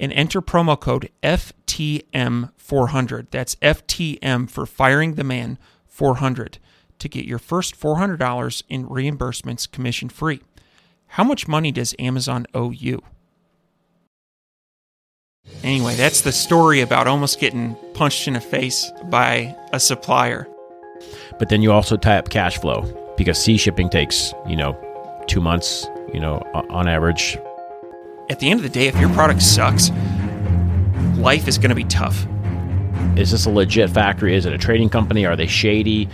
and enter promo code FTM400. That's FTM for Firing the Man 400 to get your first $400 in reimbursements commission free. How much money does Amazon owe you? Anyway, that's the story about almost getting punched in the face by a supplier. But then you also tie up cash flow because sea shipping takes, 2 months, on average. At the end of the day, if your product sucks, life is going to be tough. Is this a legit factory? Is it a trading company? Are they shady?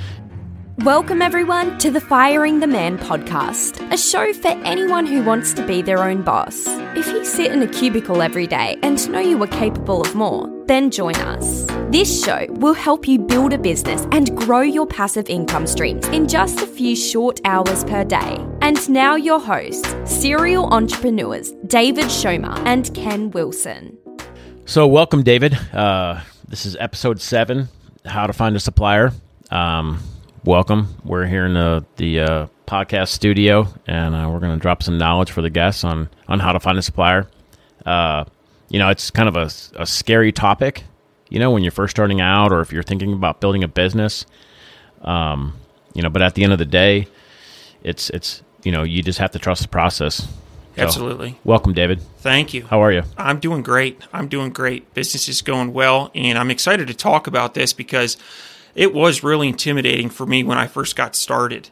Welcome, everyone, to the Firing the Man podcast, a show for anyone who wants to be their own boss. If you sit in a cubicle every day and know you are capable of more, then join us. This show will help you build a business and grow your passive income streams in just a few short hours per day. And now your hosts, serial entrepreneurs, David Schomer and Ken Wilson. So welcome, David. This is episode 7, How to Find a Supplier. Welcome. We're here in the podcast studio, and we're going to drop some knowledge for the guests on how to find a supplier. It's kind of a scary topic, when you're first starting out or if you're thinking about building a business, but at the end of the day, it's you just have to trust the process. So, absolutely. Welcome, David. Thank you. How are you? I'm doing great. Business is going well, and I'm excited to talk about this because it was really intimidating for me when I first got started,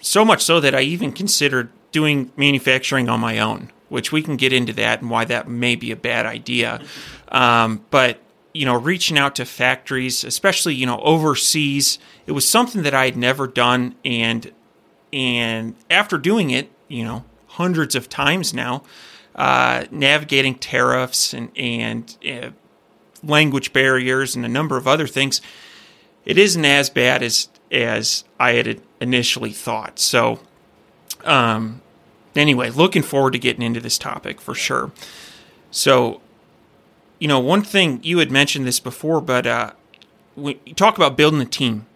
so much so that I even considered doing manufacturing on my own, which we can get into that and why that may be a bad idea. But reaching out to factories, especially, overseas, it was something that I had never done. And after doing it, hundreds of times now, navigating tariffs and language barriers and a number of other things, it isn't as bad as I had initially thought. So, anyway, looking forward to getting into this topic for sure. So, one thing, you had mentioned this before, but when you talk about building a team,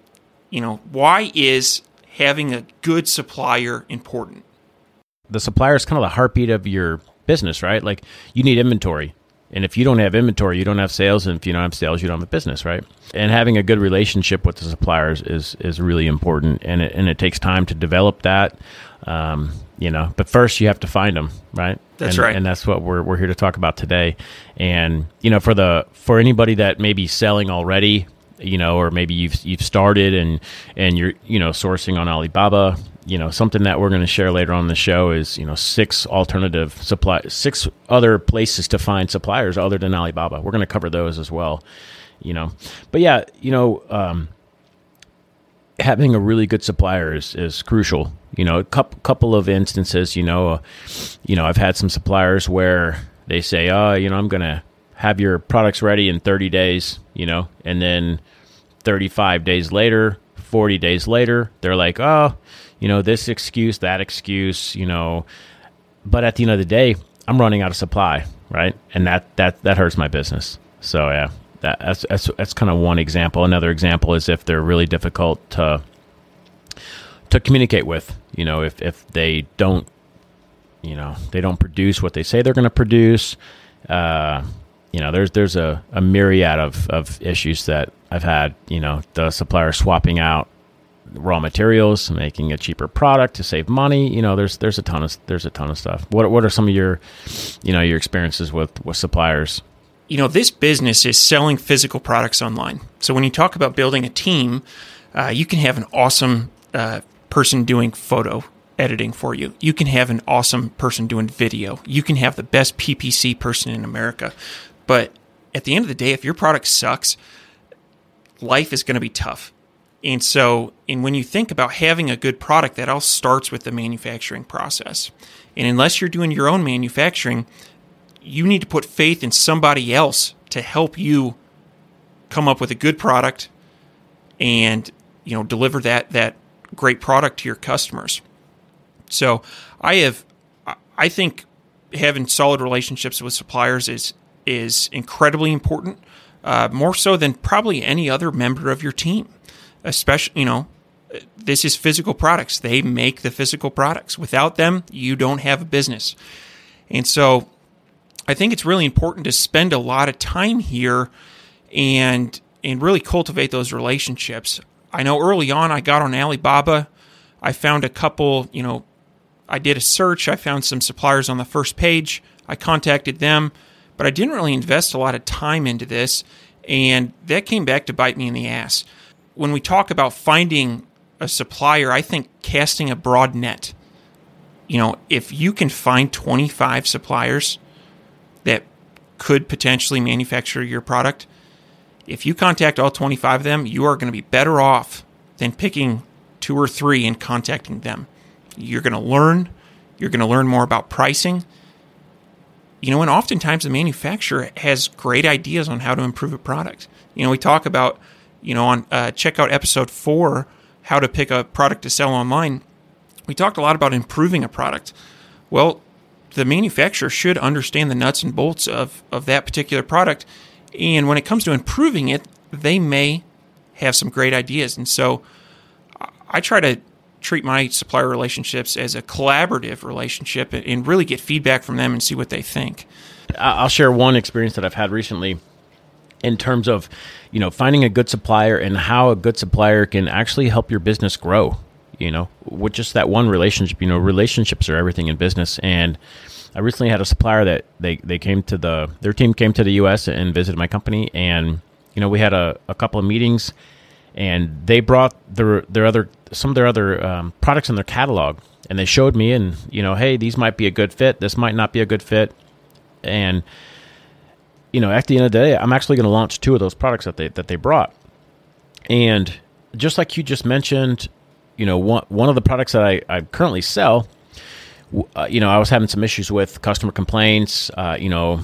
why is having a good supplier important? The supplier is kind of the heartbeat of your business, right? Like, you need inventory. And if you don't have inventory, you don't have sales. And if you don't have sales, you don't have a business, right? And having a good relationship with the suppliers is really important. And it takes time to develop that. But first you have to find them, right? That's right. And that's what we're here to talk about today. And, for anybody that may be selling already, or maybe you've started and you're, sourcing on Alibaba, something that we're going to share later on the show is, 6 other places to find suppliers other than Alibaba. We're going to cover those as well, but yeah, having a really good supplier is crucial. A couple of instances, I've had some suppliers where they say, I'm going to have your products ready in 30 days, and then 35 days later, 40 days later, they're like, this excuse, that excuse, but at the end of the day, I'm running out of supply. Right. And that hurts my business. So yeah. That's kind of one example. Another example is if they're really difficult to communicate with. If they don't, they don't produce what they say they're going to produce. There's a myriad of issues that I've had. The supplier swapping out raw materials, making a cheaper product to save money. There's a ton of stuff. What are some of your your experiences with suppliers? This business is selling physical products online. So when you talk about building a team, you can have an awesome person doing photo editing for you. You can have an awesome person doing video. You can have the best PPC person in America. But at the end of the day, if your product sucks, life is going to be tough. And so, when you think about having a good product, that all starts with the manufacturing process. And unless you're doing your own manufacturing, you need to put faith in somebody else to help you come up with a good product and, you know, deliver that great product to your customers. So I think having solid relationships with suppliers is incredibly important, more so than probably any other member of your team. Especially, you know, this is physical products. They make the physical products. Without them, you don't have a business. And so I think it's really important to spend a lot of time here and really cultivate those relationships. I know early on I got on Alibaba. I found a couple, you know, I did a search. I found some suppliers on the first page. I contacted them, but I didn't really invest a lot of time into this, and that came back to bite me in the ass. When we talk about finding a supplier, I think casting a broad net. You know, if you can find 25 suppliers that could potentially manufacture your product, if you contact all 25 of them, you are going to be better off than picking 2 or 3 and contacting them. You're going to learn. You're going to learn more about pricing. You know, and oftentimes the manufacturer has great ideas on how to improve a product. You know, we talk about, you know, on check out episode 4, how to pick a product to sell online. We talked a lot about improving a product. Well, the manufacturer should understand the nuts and bolts of that particular product. And when it comes to improving it, they may have some great ideas. And so I try to treat my supplier relationships as a collaborative relationship and really get feedback from them and see what they think. I'll share one experience that I've had recently in terms of, you know, finding a good supplier and how a good supplier can actually help your business grow, you know, with just that one relationship. You know, relationships are everything in business. And I recently had a supplier that they came to their team came to the U.S. and visited my company. And, you know, we had a couple of meetings, and they brought their other products in their catalog, and they showed me, and, you know, hey, these might be a good fit, this might not be a good fit. And, you know, at the end of the day, I'm actually going to launch 2 of those products that they brought. And just like you just mentioned, you know, one of the products that I currently sell, you know, I was having some issues with customer complaints, you know,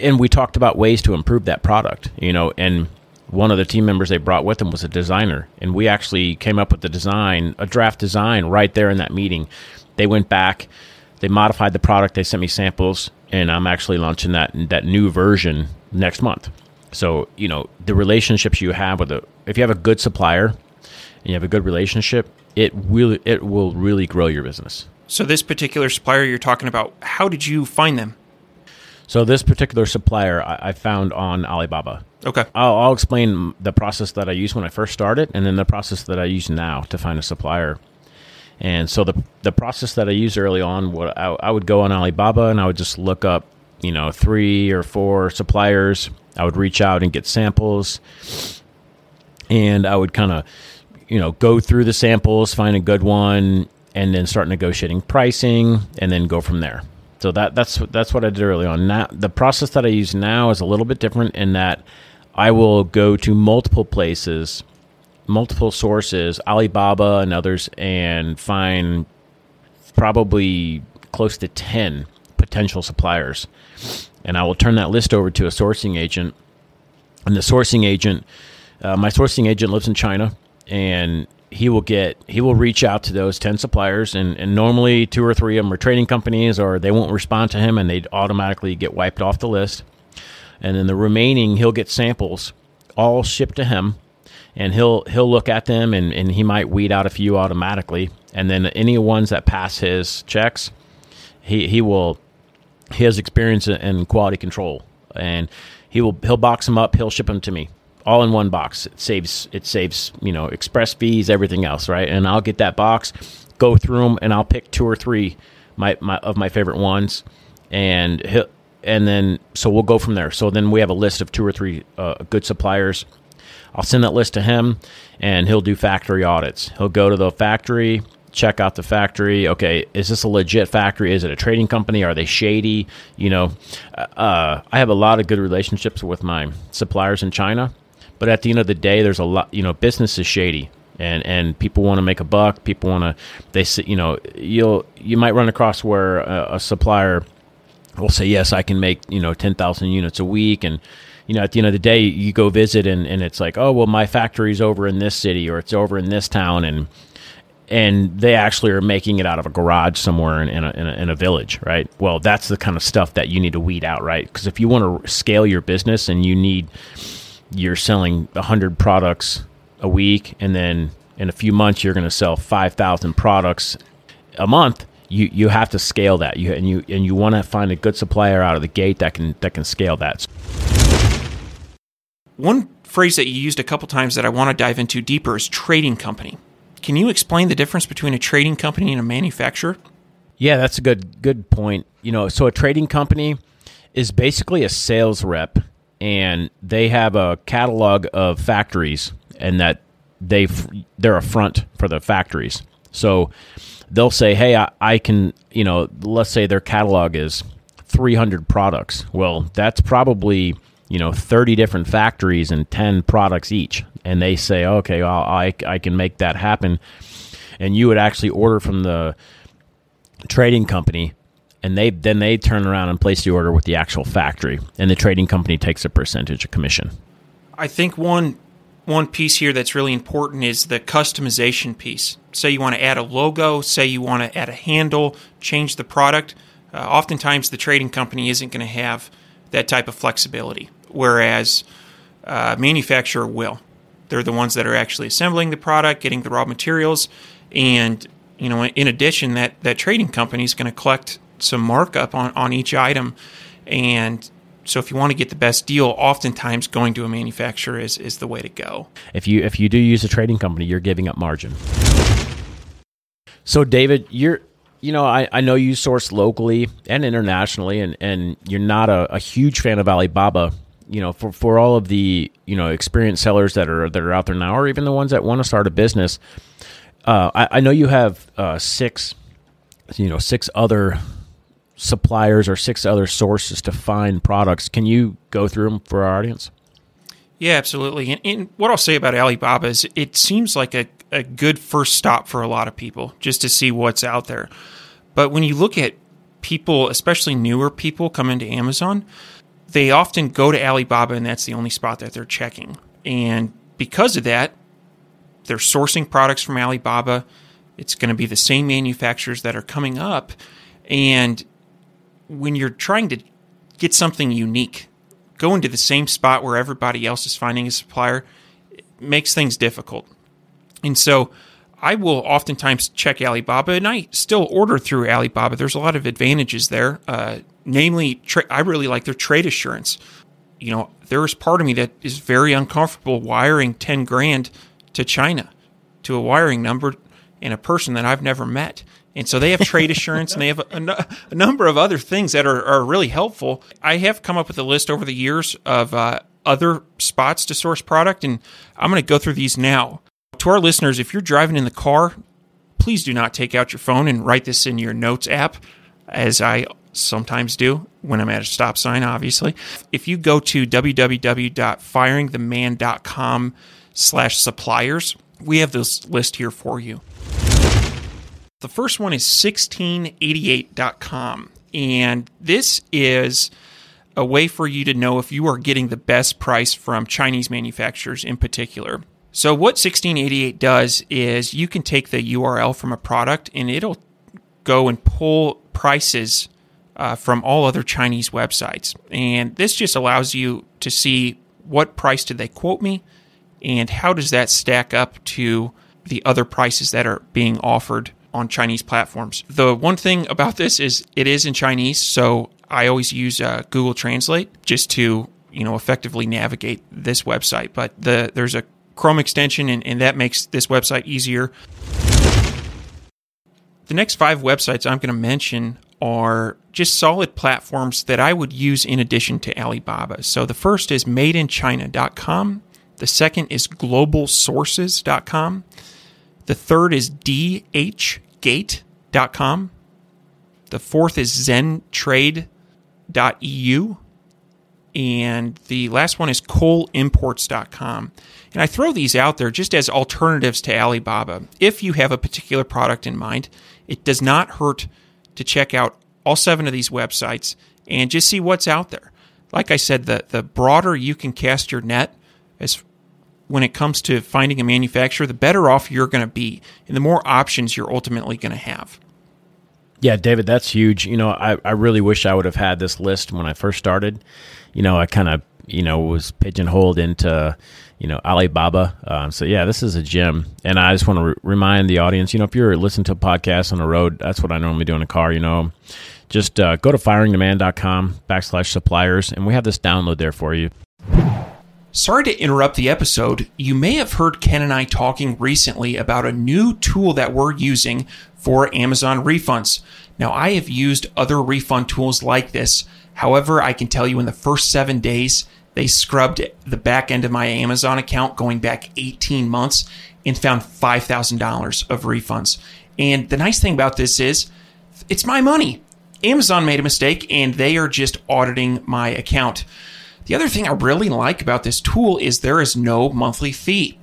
and we talked about ways to improve that product, you know, and one of the team members they brought with them was a designer, and we actually came up with a draft design right there in that meeting. They went back, they modified the product, they sent me samples, and I'm actually launching that new version next month. So, you know, the relationships you have if you have a good supplier and you have a good relationship, it will really grow your business. So this particular supplier you're talking about, how did you find them? So this particular supplier I found on Alibaba. Okay. I'll explain the process that I used when I first started and then the process that I use now to find a supplier. And so the process that I used early on, I would go on Alibaba and I would just look up, you know, 3 or 4 suppliers. I would reach out and get samples. And I would kind of, you know, go through the samples, find a good one, and then start negotiating pricing and then go from there. So that's what I did early on. Now, the process that I use now is a little bit different in that I will go to multiple places, multiple sources, Alibaba and others, and find probably close to 10 potential suppliers. And I will turn that list over to a sourcing agent. And the sourcing agent, my sourcing agent lives in China, and he will reach out to those 10 suppliers, and normally 2 or 3 of them are trading companies, or they won't respond to him and they'd automatically get wiped off the list. And then the remaining, he'll get samples all shipped to him, and he'll look at them, and he might weed out a few automatically. And then any ones that pass his checks, he has experience in quality control, and he'll box them up, he'll ship them to me. All in one box. It saves, you know, express fees, everything else, right? And I'll get that box, go through them, and I'll pick 2 or 3 of my favorite ones, and then so we'll go from there. So then we have a list of 2 or 3 good suppliers. I'll send that list to him, and he'll do factory audits. He'll go to the factory, check out the factory. Okay, is this a legit factory? Is it a trading company? Are they shady? You know, I have a lot of good relationships with my suppliers in China. But at the end of the day, there's a lot, you know, business is shady, and people want to make a buck. People want to, you know, you might run across where a supplier will say, yes, I can make, you know, 10,000 units a week. And, you know, at the end of the day, you go visit and it's like, oh, well, my factory's over in this city or it's over in this town. And they actually are making it out of a garage somewhere in a village, right? Well, that's the kind of stuff that you need to weed out, right? Because if you want to scale your business and you're selling 100 products a week, and then in a few months you're going to sell 5,000 products a month, you have to scale that. You want to find a good supplier out of the gate that can scale that. One phrase that you used a couple times that I want to dive into deeper is trading company. Can you explain the difference between a trading company and a manufacturer? Yeah, that's a good point. You know, so a trading company is basically a sales rep, and they have a catalog of factories, and that they're a front for the factories. So they'll say, hey, I can, you know, let's say their catalog is 300 products. Well, that's probably, you know, 30 different factories and 10 products each. And they say, okay, well, I can make that happen. And you would actually order from the trading company, and they turn around and place the order with the actual factory. And the trading company takes a percentage of commission. I think one piece here that's really important is the customization piece. Say you want to add a logo, say you want to add a handle, change the product. Oftentimes the trading company isn't going to have that type of flexibility, whereas manufacturer will. They're the ones that are actually assembling the product, getting the raw materials, and you know, in addition, that trading company is going to collect some markup on each item. And so if you want to get the best deal, oftentimes going to a manufacturer is the way to go. If you do use a trading company, you're giving up margin. So David, I know you source locally and internationally, and you're not a huge fan of Alibaba. You know, for all of the, you know, experienced sellers that are out there now, or even the ones that want to start a business, I know you have six other suppliers or six other sources to find products. Can you go through them for our audience? Yeah, absolutely. And what I'll say about Alibaba is it seems like a good first stop for a lot of people just to see what's out there. But when you look at people, especially newer people come into Amazon, they often go to Alibaba and that's the only spot that they're checking. And because of that, they're sourcing products from Alibaba. It's going to be the same manufacturers that are coming up. And when you're trying to get something unique, going to the same spot where everybody else is finding a supplier makes things difficult. And so I will oftentimes check Alibaba, and I still order through Alibaba. There's a lot of advantages there. Namely, I really like their trade assurance. You know, there is part of me that is very uncomfortable wiring $10,000 to China, to a wiring number and a person that I've never met. And so they have trade assurance, and they have a number of other things that are really helpful. I have come up with a list over the years of other spots to source product, and I'm going to go through these now. To our listeners, if you're driving in the car, please do not take out your phone and write this in your notes app, as I sometimes do when I'm at a stop sign, obviously. If you go to www.firingtheman.com/suppliers, we have this list here for you. The first one is 1688.com, and this is a way for you to know if you are getting the best price from Chinese manufacturers in particular. So what 1688 does is you can take the URL from a product, and it'll go and pull prices from all other Chinese websites. And this just allows you to see what price did they quote me, and how does that stack up to the other prices that are being offered on Chinese platforms. The one thing about this is it is in Chinese, so I always use Google Translate just to, you know, effectively navigate this website. But there's a Chrome extension, and that makes this website easier. The next 5 websites I'm going to mention are just solid platforms that I would use in addition to Alibaba. So the first is MadeInChina.com. The second is GlobalSources.com. The third is dhgate.com. The fourth is zentrade.eu. And the last one is coalimports.com. And I throw these out there just as alternatives to Alibaba. If you have a particular product in mind, it does not hurt to check out all 7 of these websites and just see what's out there. like I said, the broader you can cast your net as when it comes to finding a manufacturer, the better off you're going to be and the more options you're ultimately going to have. Yeah, David, that's huge. You know, I really wish I would have had this list when I first started. You know, I kind of, you know, was pigeonholed into, you know, Alibaba. So yeah, this is a gem. And I just want to remind the audience, you know, if you're listening to a podcast on the road, that's what I normally do in a car, you know, just go to firingtheman.com/suppliers. And we have this download there for you. Sorry to interrupt the episode. You may have heard Ken and I talking recently about a new tool that we're using for Amazon refunds. Now, I have used other refund tools like this. However, I can tell you in the first 7 days, they scrubbed the back end of my Amazon account going back 18 months and found $5,000 of refunds. And the nice thing about this is it's my money. Amazon made a mistake and they are just auditing my account. The other thing I really like about this tool is there is no monthly fee.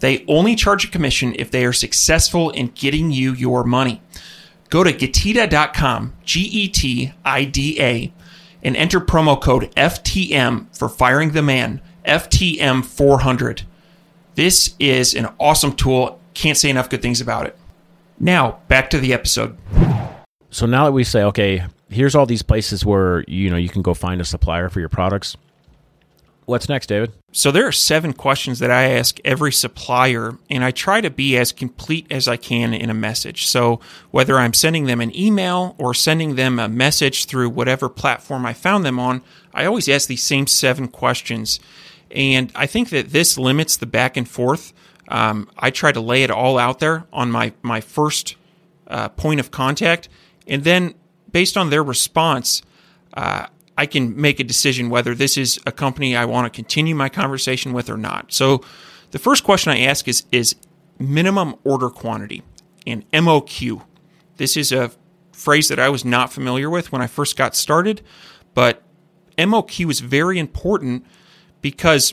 They only charge a commission if they are successful in getting you your money. Go to Getida.com, Getida, and enter promo code FTM for Firing the Man, FTM400. This is an awesome tool. Can't say enough good things about it. Now, back to the episode. So now that we say, okay, here's all these places where, you know, you can go find a supplier for your products. What's next, David? So there are 7 questions that I ask every supplier, and I try to be as complete as I can in a message. So whether I'm sending them an email or sending them a message through whatever platform I found them on, I always ask these same 7 questions. And I think that this limits the back and forth. I try to lay it all out there on my first point of contact. And then based on their response, I can make a decision whether this is a company I want to continue my conversation with or not. So the first question I ask is minimum order quantity, and MOQ. This is a phrase that I was not familiar with when I first got started, but MOQ is very important because,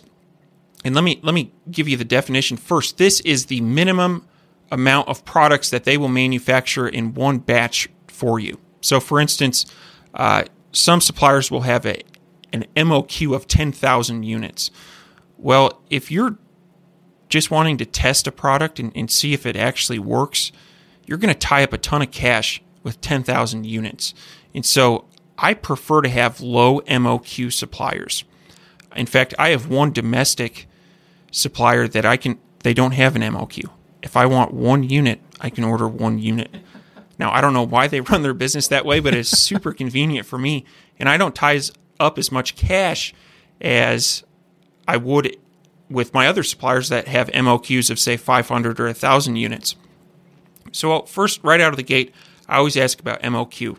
and let me give you the definition first. This is the minimum amount of products that they will manufacture in one batch for you. So for instance, some suppliers will have an MOQ of 10,000 units. Well, if you're just wanting to test a product and see if it actually works, you're going to tie up a ton of cash with 10,000 units. And so I prefer to have low MOQ suppliers. In fact, I have one domestic supplier that they don't have an MOQ. If I want 1 unit, I can order 1 unit. Now, I don't know why they run their business that way, but it's super convenient for me. And I don't tie up as much cash as I would with my other suppliers that have MOQs of, say, 500 or 1,000 units. So first, right out of the gate, I always ask about MOQ.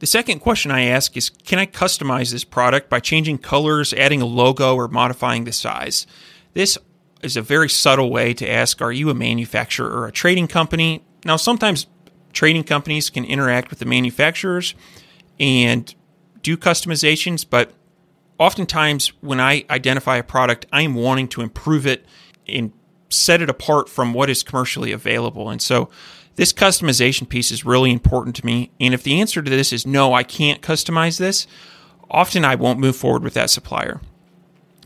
The second question I ask is, can I customize this product by changing colors, adding a logo, or modifying the size? This is a very subtle way to ask, are you a manufacturer or a trading company? Now, sometimes trading companies can interact with the manufacturers and do customizations, but oftentimes when I identify a product, I am wanting to improve it and set it apart from what is commercially available. And so this customization piece is really important to me. And if the answer to this is no, I can't customize this, often I won't move forward with that supplier.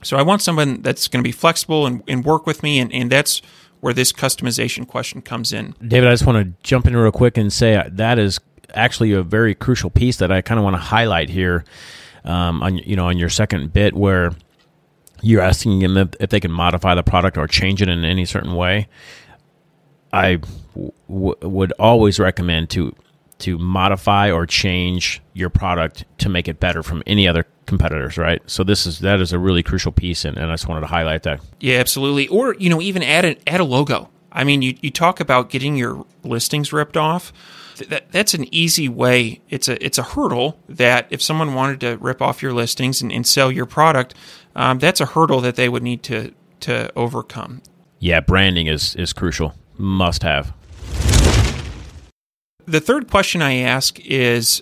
So I want someone that's going to be flexible and work with me, and that's where this customization question comes in. David, I just want to jump in real quick and say that is actually a very crucial piece that I kind of want to highlight here on your second bit, where you're asking them if they can modify the product or change it in any certain way. I would always recommend to modify or change your product to make it better from any other competitors, right? So that is a really crucial piece, and I just wanted to highlight that. Yeah, absolutely. Or, you know, even add a logo. I mean, you talk about getting your listings ripped off. That's an easy way. It's a hurdle that if someone wanted to rip off your listings and sell your product, that's a hurdle that they would need to overcome. Yeah, branding is crucial. Must have. The third question I ask is,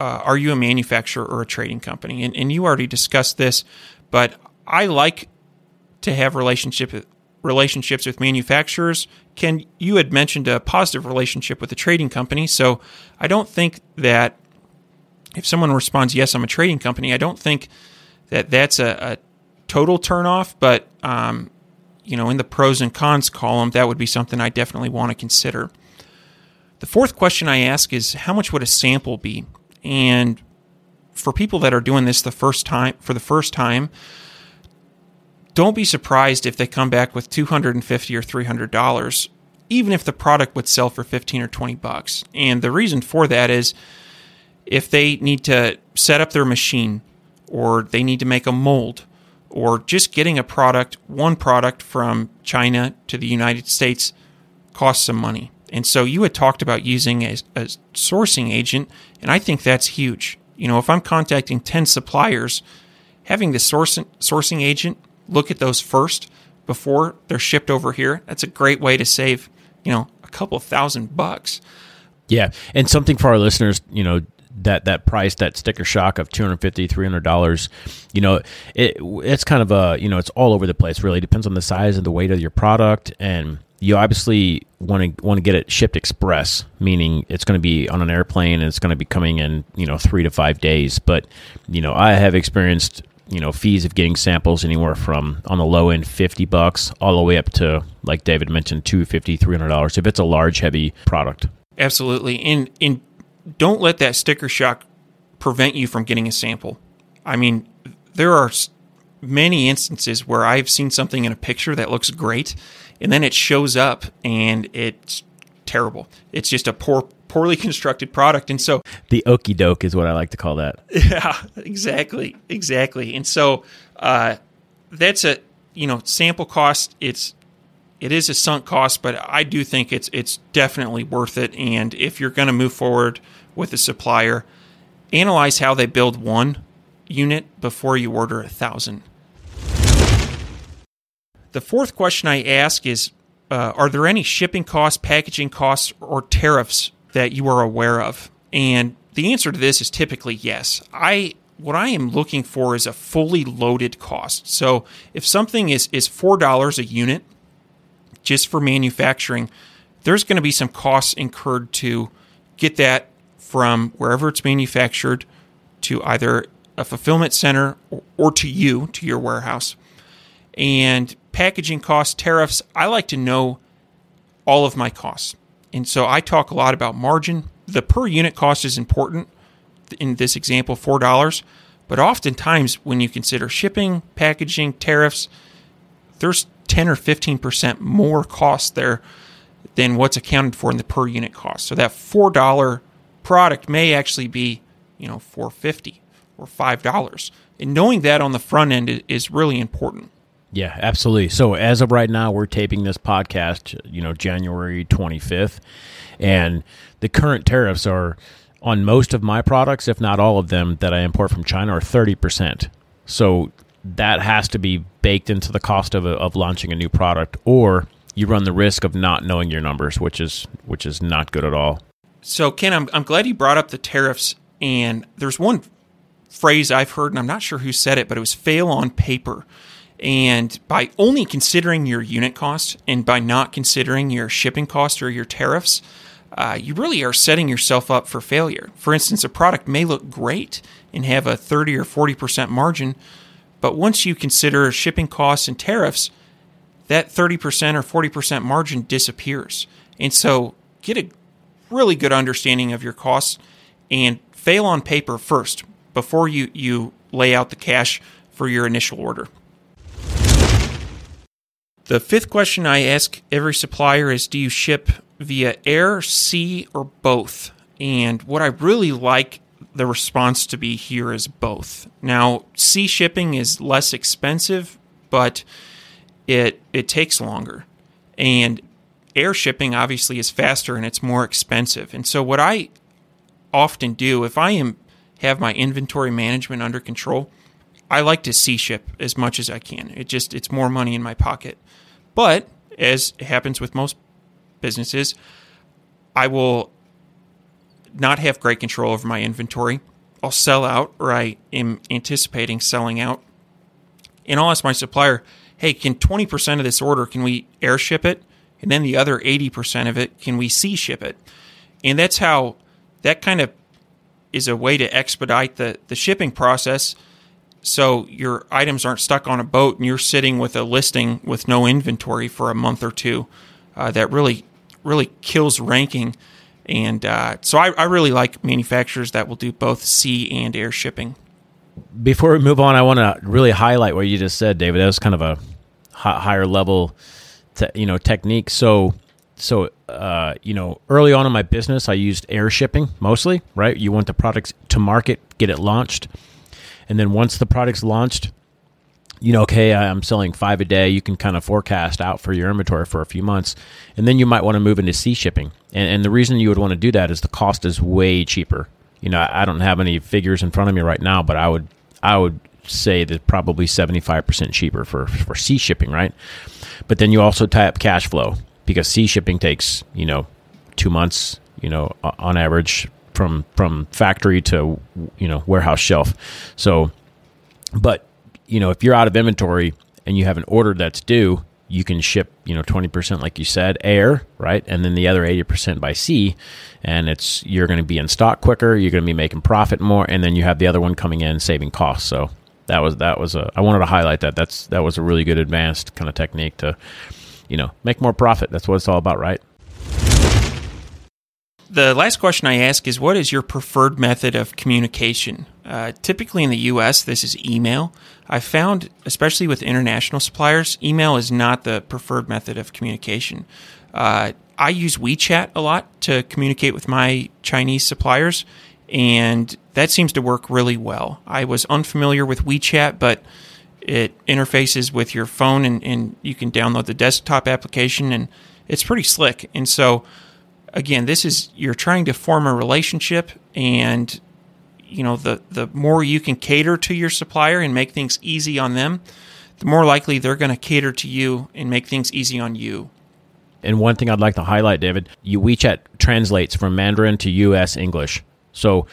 are you a manufacturer or a trading company? And you already discussed this, but I like to have relationships with manufacturers. Ken, you had mentioned a positive relationship with a trading company, so I don't think that If someone responds, yes, I'm a trading company, I don't think that that's a total turnoff, but in the pros and cons column, that would be something I definitely want to consider. The fourth question I ask is, how much would a sample be? And for people that are doing this for the first time, don't be surprised if they come back with $250 or $300, even if the product would sell for $15 or $20. And the reason for that is if they need to set up their machine, or they need to make a mold, or just getting one product from China to the United States costs some money. And so you had talked about using a sourcing agent, and I think that's huge. If I'm contacting 10 suppliers, having the sourcing agent look at those first before they're shipped over here, that's a great way to save, a couple thousand bucks. Yeah, and something for our listeners, that price, that sticker shock of $250, $300, it's kind of it's all over the place, really. It depends on the size and the weight of your product, and you obviously want to get it shipped express, meaning it's going to be on an airplane and it's going to be coming in, 3 to 5 days. But, I have experienced, fees of getting samples anywhere from, on the low end, $50 all the way up to, like David mentioned, $250, $300 if it's a large, heavy product. Absolutely. And don't let that sticker shock prevent you from getting a sample. I mean, there are many instances where I've seen something in a picture that looks great, and then it shows up and it's terrible. It's just a poorly constructed product. And so the okie doke is what I like to call that. Yeah, exactly. And so that's a sample cost. It is a sunk cost, but I do think it's definitely worth it. And if you're going to move forward with a supplier, analyze how they build one unit before you order 1,000. The fourth question I ask is, are there any shipping costs, packaging costs, or tariffs that you are aware of? And the answer to this is typically yes. What I am looking for is a fully loaded cost. So if something is $4 a unit, just for manufacturing, there's going to be some costs incurred to get that from wherever it's manufactured to either a fulfillment center or to your warehouse. And packaging costs, tariffs, I like to know all of my costs. And so I talk a lot about margin. The per unit cost is important, in this example, $4. But oftentimes when you consider shipping, packaging, tariffs, there's 10 or 15% more cost there than what's accounted for in the per unit cost. So that $4 product may actually be, $4.50 or $5. And knowing that on the front end is really important. Yeah, absolutely. So as of right now, we're taping this podcast, January 25th, and the current tariffs are on most of my products, if not all of them, that I import from China are 30%. So that has to be baked into the cost of launching a new product, or you run the risk of not knowing your numbers, which is not good at all. So Ken, I'm glad you brought up the tariffs, and there's one phrase I've heard, and I'm not sure who said it, but it was fail on paper. And by only considering your unit cost and by not considering your shipping cost or your tariffs, you really are setting yourself up for failure. For instance, a product may look great and have a 30 or 40% margin, but once you consider shipping costs and tariffs, that 30% or 40% margin disappears. And so get a really good understanding of your costs and fail on paper first before you lay out the cash for your initial order. The fifth question I ask every supplier is, do you ship via air, sea, or both? And what I really like the response to be here is both. Now, sea shipping is less expensive, but it takes longer. And air shipping obviously is faster and it's more expensive. And so what I often do, if I have my inventory management under control, I like to sea ship as much as I can. It's more money in my pocket. But as happens with most businesses, I will not have great control over my inventory. I'll sell out, or I am anticipating selling out. And I'll ask my supplier, hey, can 20% of this order, can we air ship it? And then the other 80% of it, can we sea ship it? And that's how that kind of is a way to expedite the shipping process, so your items aren't stuck on a boat and you're sitting with a listing with no inventory for a month or two. That really kills ranking. And so I really like manufacturers that will do both sea and air shipping. Before we move on, I want to really highlight what you just said, David. That was kind of a higher level technique. So, early on in my business, I used air shipping mostly, right? You want the products to market, get it launched. And then once the product's launched, I'm selling 5 a day. You can kind of forecast out for your inventory for a few months. And then you might want to move into sea shipping. And the reason you would want to do that is the cost is way cheaper. I don't have any figures in front of me right now, but I would say that probably 75% cheaper for sea shipping, right? But then you also tie up cash flow, because sea shipping takes, 2 months, on average from factory to, warehouse shelf. So, but, if you're out of inventory and you have an order that's due, you can ship, 20%, like you said, air, right? And then the other 80% by sea, and you're going to be in stock quicker. You're going to be making profit more. And then you have the other one coming in, saving costs. So I wanted to highlight that. That was a really good advanced kind of technique to, make more profit. That's what it's all about, right? The last question I ask is, what is your preferred method of communication? Typically in the U.S., this is email. I found, especially with international suppliers, email is not the preferred method of communication. I use WeChat a lot to communicate with my Chinese suppliers, and that seems to work really well. I was unfamiliar with WeChat, but it interfaces with your phone, and you can download the desktop application, and it's pretty slick. And so, again, you're trying to form a relationship, and the more you can cater to your supplier and make things easy on them, the more likely they're going to cater to you and make things easy on you. And one thing I'd like to highlight, David, WeChat translates from Mandarin to U.S. English. So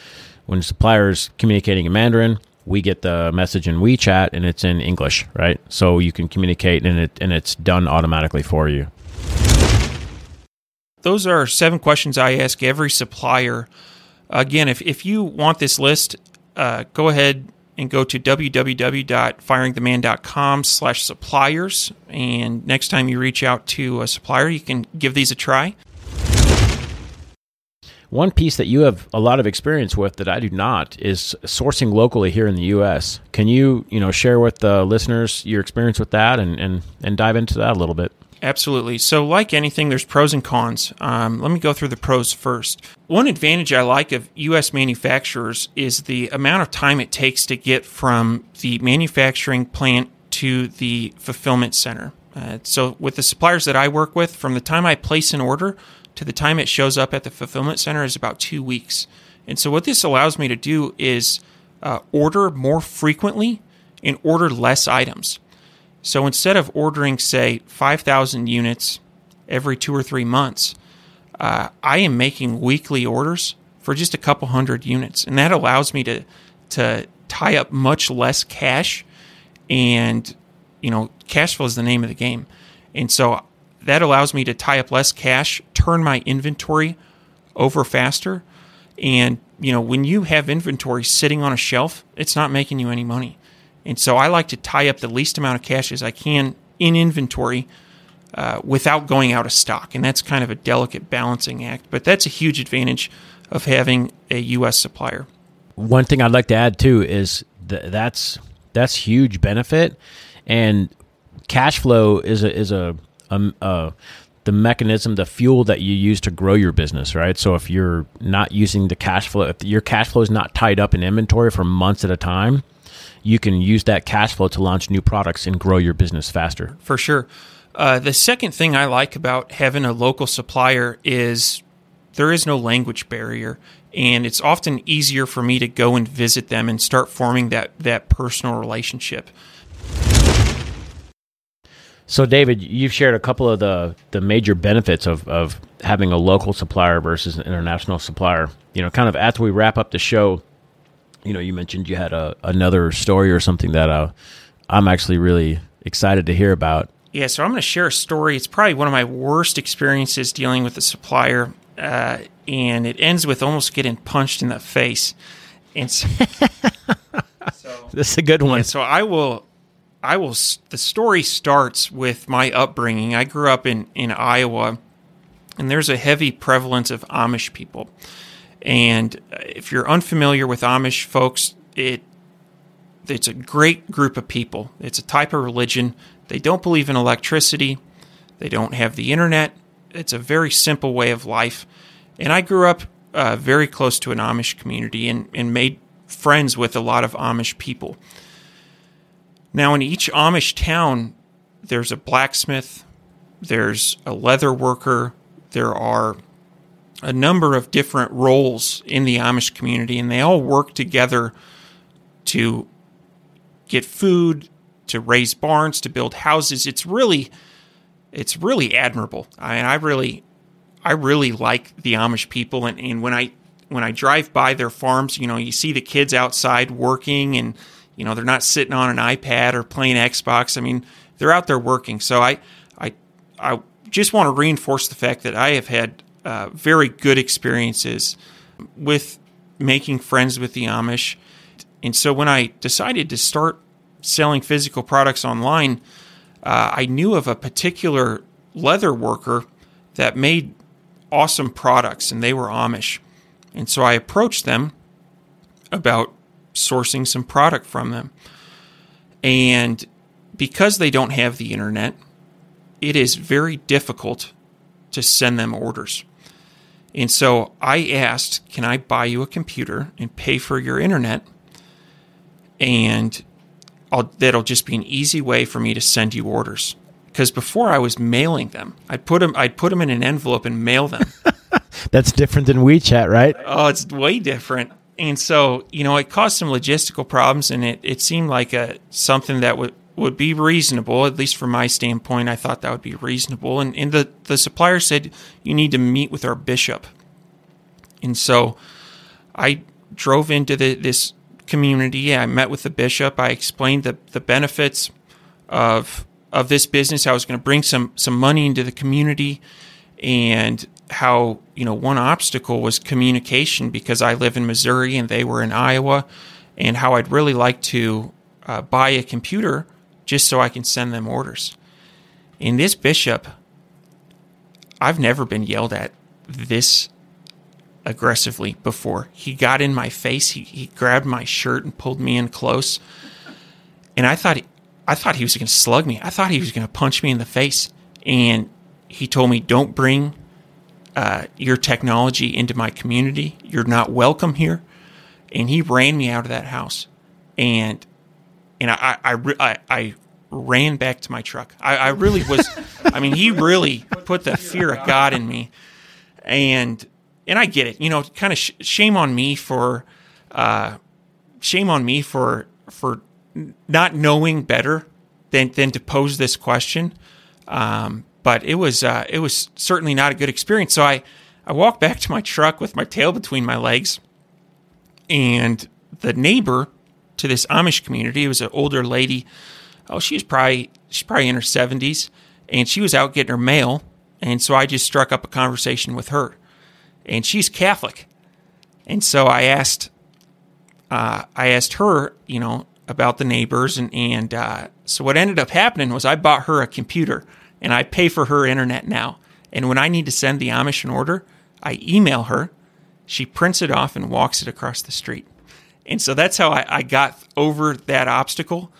when suppliers communicating in Mandarin, we get the message in WeChat, and it's in English, right? So you can communicate, and it's done automatically for you. Those are 7 questions I ask every supplier. Again, if you want this list, go ahead and go to www.firingtheman.com/suppliers, and next time you reach out to a supplier, you can give these a try. One piece that you have a lot of experience with that I do not is sourcing locally here in the U.S. Can you share with the listeners your experience with that and dive into that a little bit? Absolutely. So like anything, there's pros and cons. Let me go through the pros first. One advantage I like of U.S. manufacturers is the amount of time it takes to get from the manufacturing plant to the fulfillment center. So with the suppliers that I work with, from the time I place an order to the time it shows up at the fulfillment center is about 2 weeks. And so what this allows me to do is order more frequently and order less items. So instead of ordering, say, 5,000 units every 2 or 3 months, I am making weekly orders for just a couple hundred units. And that allows me to tie up much less cash. And, cash flow is the name of the game. And so that allows me to tie up less cash, turn my inventory over faster. And, when you have inventory sitting on a shelf, it's not making you any money. And so I like to tie up the least amount of cash as I can in inventory without going out of stock. And that's kind of a delicate balancing act. But that's a huge advantage of having a U.S. supplier. One thing I'd like to add, too, is that's huge benefit. And cash flow is the mechanism, the fuel that you use to grow your business, right? So if you're not using the cash flow, if your cash flow is not tied up in inventory for months at a time, you can use that cash flow to launch new products and grow your business faster. For sure. The second thing I like about having a local supplier is there is no language barrier, and it's often easier for me to go and visit them and start forming that personal relationship. So, David, you've shared a couple of the major benefits of having a local supplier versus an international supplier. Kind of after we wrap up the show, you mentioned you had another story or something that I'm actually really excited to hear about. Yeah, so I'm going to share a story. It's probably one of my worst experiences dealing with a supplier. and it ends with almost getting punched in the face. And so, this is a good one. So I will. The story starts with my upbringing. I grew up in Iowa, and there's a heavy prevalence of Amish people. And if you're unfamiliar with Amish folks, it's a great group of people. It's a type of religion. They don't believe in electricity. They don't have the internet. It's a very simple way of life. And I grew up very close to an Amish community and made friends with a lot of Amish people. Now, in each Amish town, there's a blacksmith, there's a leather worker, there are a number of different roles in the Amish community, and they all work together to get food, to raise barns, to build houses. It's really admirable. I mean, I really like the Amish people, and when I drive by their farms, you know, you see the kids outside working, and you know, they're not sitting on an iPad or playing Xbox. I mean, they're out there working. So I just want to reinforce the fact that I have had very good experiences with making friends with the Amish. And so when I decided to start selling physical products online, I knew of a particular leather worker that made awesome products, and they were Amish. And so I approached them about sourcing some product from them. And because they don't have the internet, it is very difficult to send them orders. And so I asked, can I buy you a computer and pay for your internet? And that'll just be an easy way for me to send you orders. Because before I was mailing them, I'd put them in an envelope and mail them. That's different than WeChat, right? Oh, it's way different. And so, you know, it caused some logistical problems, and it seemed like something that would be reasonable, at least from my standpoint. I thought that would be reasonable. And the supplier said, you need to meet with our bishop. And so I drove into this community. I met with the bishop. I explained the benefits of this business. I was going to bring some money into the community, and how, you know, one obstacle was communication, because I live in Missouri and they were in Iowa, and how I'd really like to buy a computer just so I can send them orders. And this bishop, I've never been yelled at this aggressively before. He got in my face. He grabbed my shirt and pulled me in close. And I thought he was going to slug me. I thought he was going to punch me in the face. And he told me, don't bring your technology into my community. You're not welcome here. And he ran me out of that house. And I ran back to my truck. I really was, I mean, he really put the fear of God in me. And I get it, you know, kind of shame on me for not knowing better than to pose this question. But it was certainly not a good experience. So I walked back to my truck with my tail between my legs, and the neighbor to this Amish community, it was an older lady. Oh, she's probably in her 70s, and she was out getting her mail. And so I just struck up a conversation with her, and she's Catholic. And so I asked her, you know, about the neighbors, and so what ended up happening was I bought her a computer. And I pay for her internet now. And when I need to send the Amish an order, I email her. She prints it off and walks it across the street. And so that's how I got over that obstacle.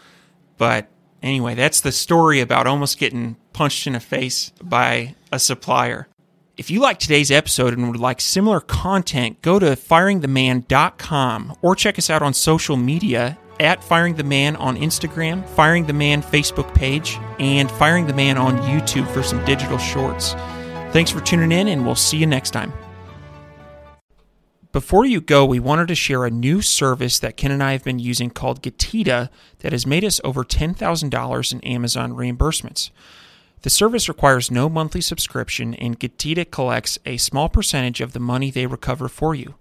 But anyway, that's the story about almost getting punched in the face by a supplier. If you like today's episode and would like similar content, go to firingtheman.com or check us out on social media at Firing the Man on Instagram, Firing the Man Facebook page, and Firing the Man on YouTube for some digital shorts. Thanks for tuning in, and we'll see you next time. Before you go, we wanted to share a new service that Ken and I have been using called Getida that has made us over $10,000 in Amazon reimbursements. The service requires no monthly subscription, and Getida collects a small percentage of the money they recover for you.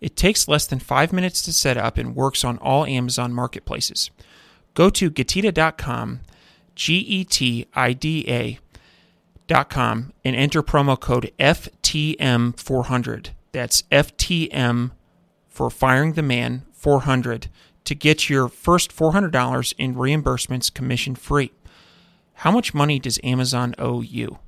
It takes less than 5 minutes to set up and works on all Amazon marketplaces. Go to Getida.com, Getida.com, and enter promo code FTM400. That's FTM for Firing the Man 400 to get your first $400 in reimbursements commission free. How much money does Amazon owe you?